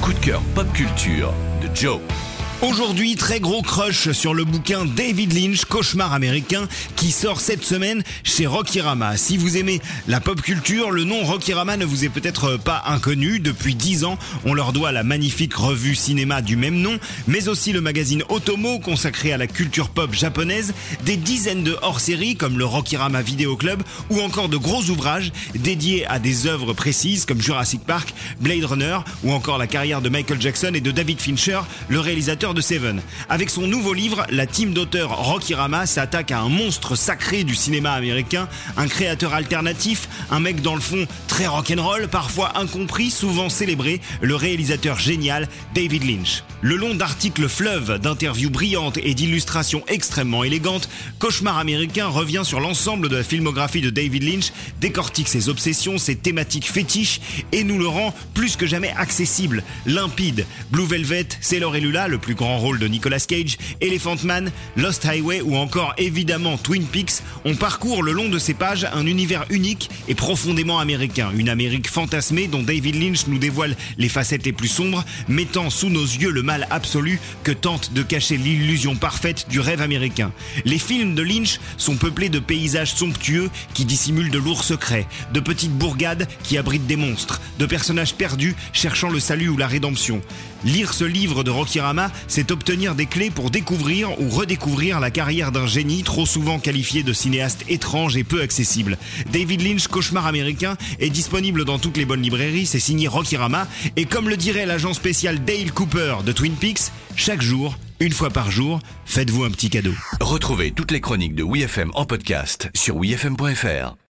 coup de cœur pop culture de Joe. Aujourd'hui, très gros crush sur le bouquin David Lynch, Cauchemar américain, qui sort cette semaine chez Rockyrama. Si vous aimez la pop culture, le nom Rockyrama ne vous est peut-être pas inconnu. Depuis 10 ans, on leur doit la magnifique revue cinéma du même nom, mais aussi le magazine Otomo, consacré à la culture pop japonaise, des dizaines de hors-séries comme le Rockyrama Video Club, ou encore de gros ouvrages dédiés à des œuvres précises comme Jurassic Park, Blade Runner, ou encore la carrière de Michael Jackson et de David Fincher, le réalisateur de Seven. Avec son nouveau livre, la team d'auteurs Rockyrama s'attaque à un monstre sacré du cinéma américain, un créateur alternatif, un mec dans le fond très rock'n'roll, parfois incompris, souvent célébré, le réalisateur génial David Lynch. Le long d'articles fleuves, d'interviews brillantes et d'illustrations extrêmement élégantes, Cauchemar américain revient sur l'ensemble de la filmographie de David Lynch, décortique ses obsessions, ses thématiques fétiches et nous le rend plus que jamais accessible, limpide. Blue Velvet, Sailor Lula, le plus grand rôle de Nicolas Cage, Elephant Man, Lost Highway ou encore évidemment Twin Peaks, on parcourt le long de ces pages un univers unique et profondément américain. Une Amérique fantasmée dont David Lynch nous dévoile les facettes les plus sombres, mettant sous nos yeux le mal absolu que tente de cacher l'illusion parfaite du rêve américain. Les films de Lynch sont peuplés de paysages somptueux qui dissimulent de lourds secrets, de petites bourgades qui abritent des monstres, de personnages perdus cherchant le salut ou la rédemption. Lire ce livre de Rockyrama, c'est obtenir des clés pour découvrir ou redécouvrir la carrière d'un génie trop souvent qualifié de cinéaste étrange et peu accessible. David Lynch, Cauchemar américain, est disponible dans toutes les bonnes librairies, c'est signé Rockyrama, et comme le dirait l'agent spécial Dale Cooper de Twin Peaks, chaque jour, une fois par jour, faites-vous un petit cadeau. Retrouvez toutes les chroniques de WeFM en podcast sur wefm.fr.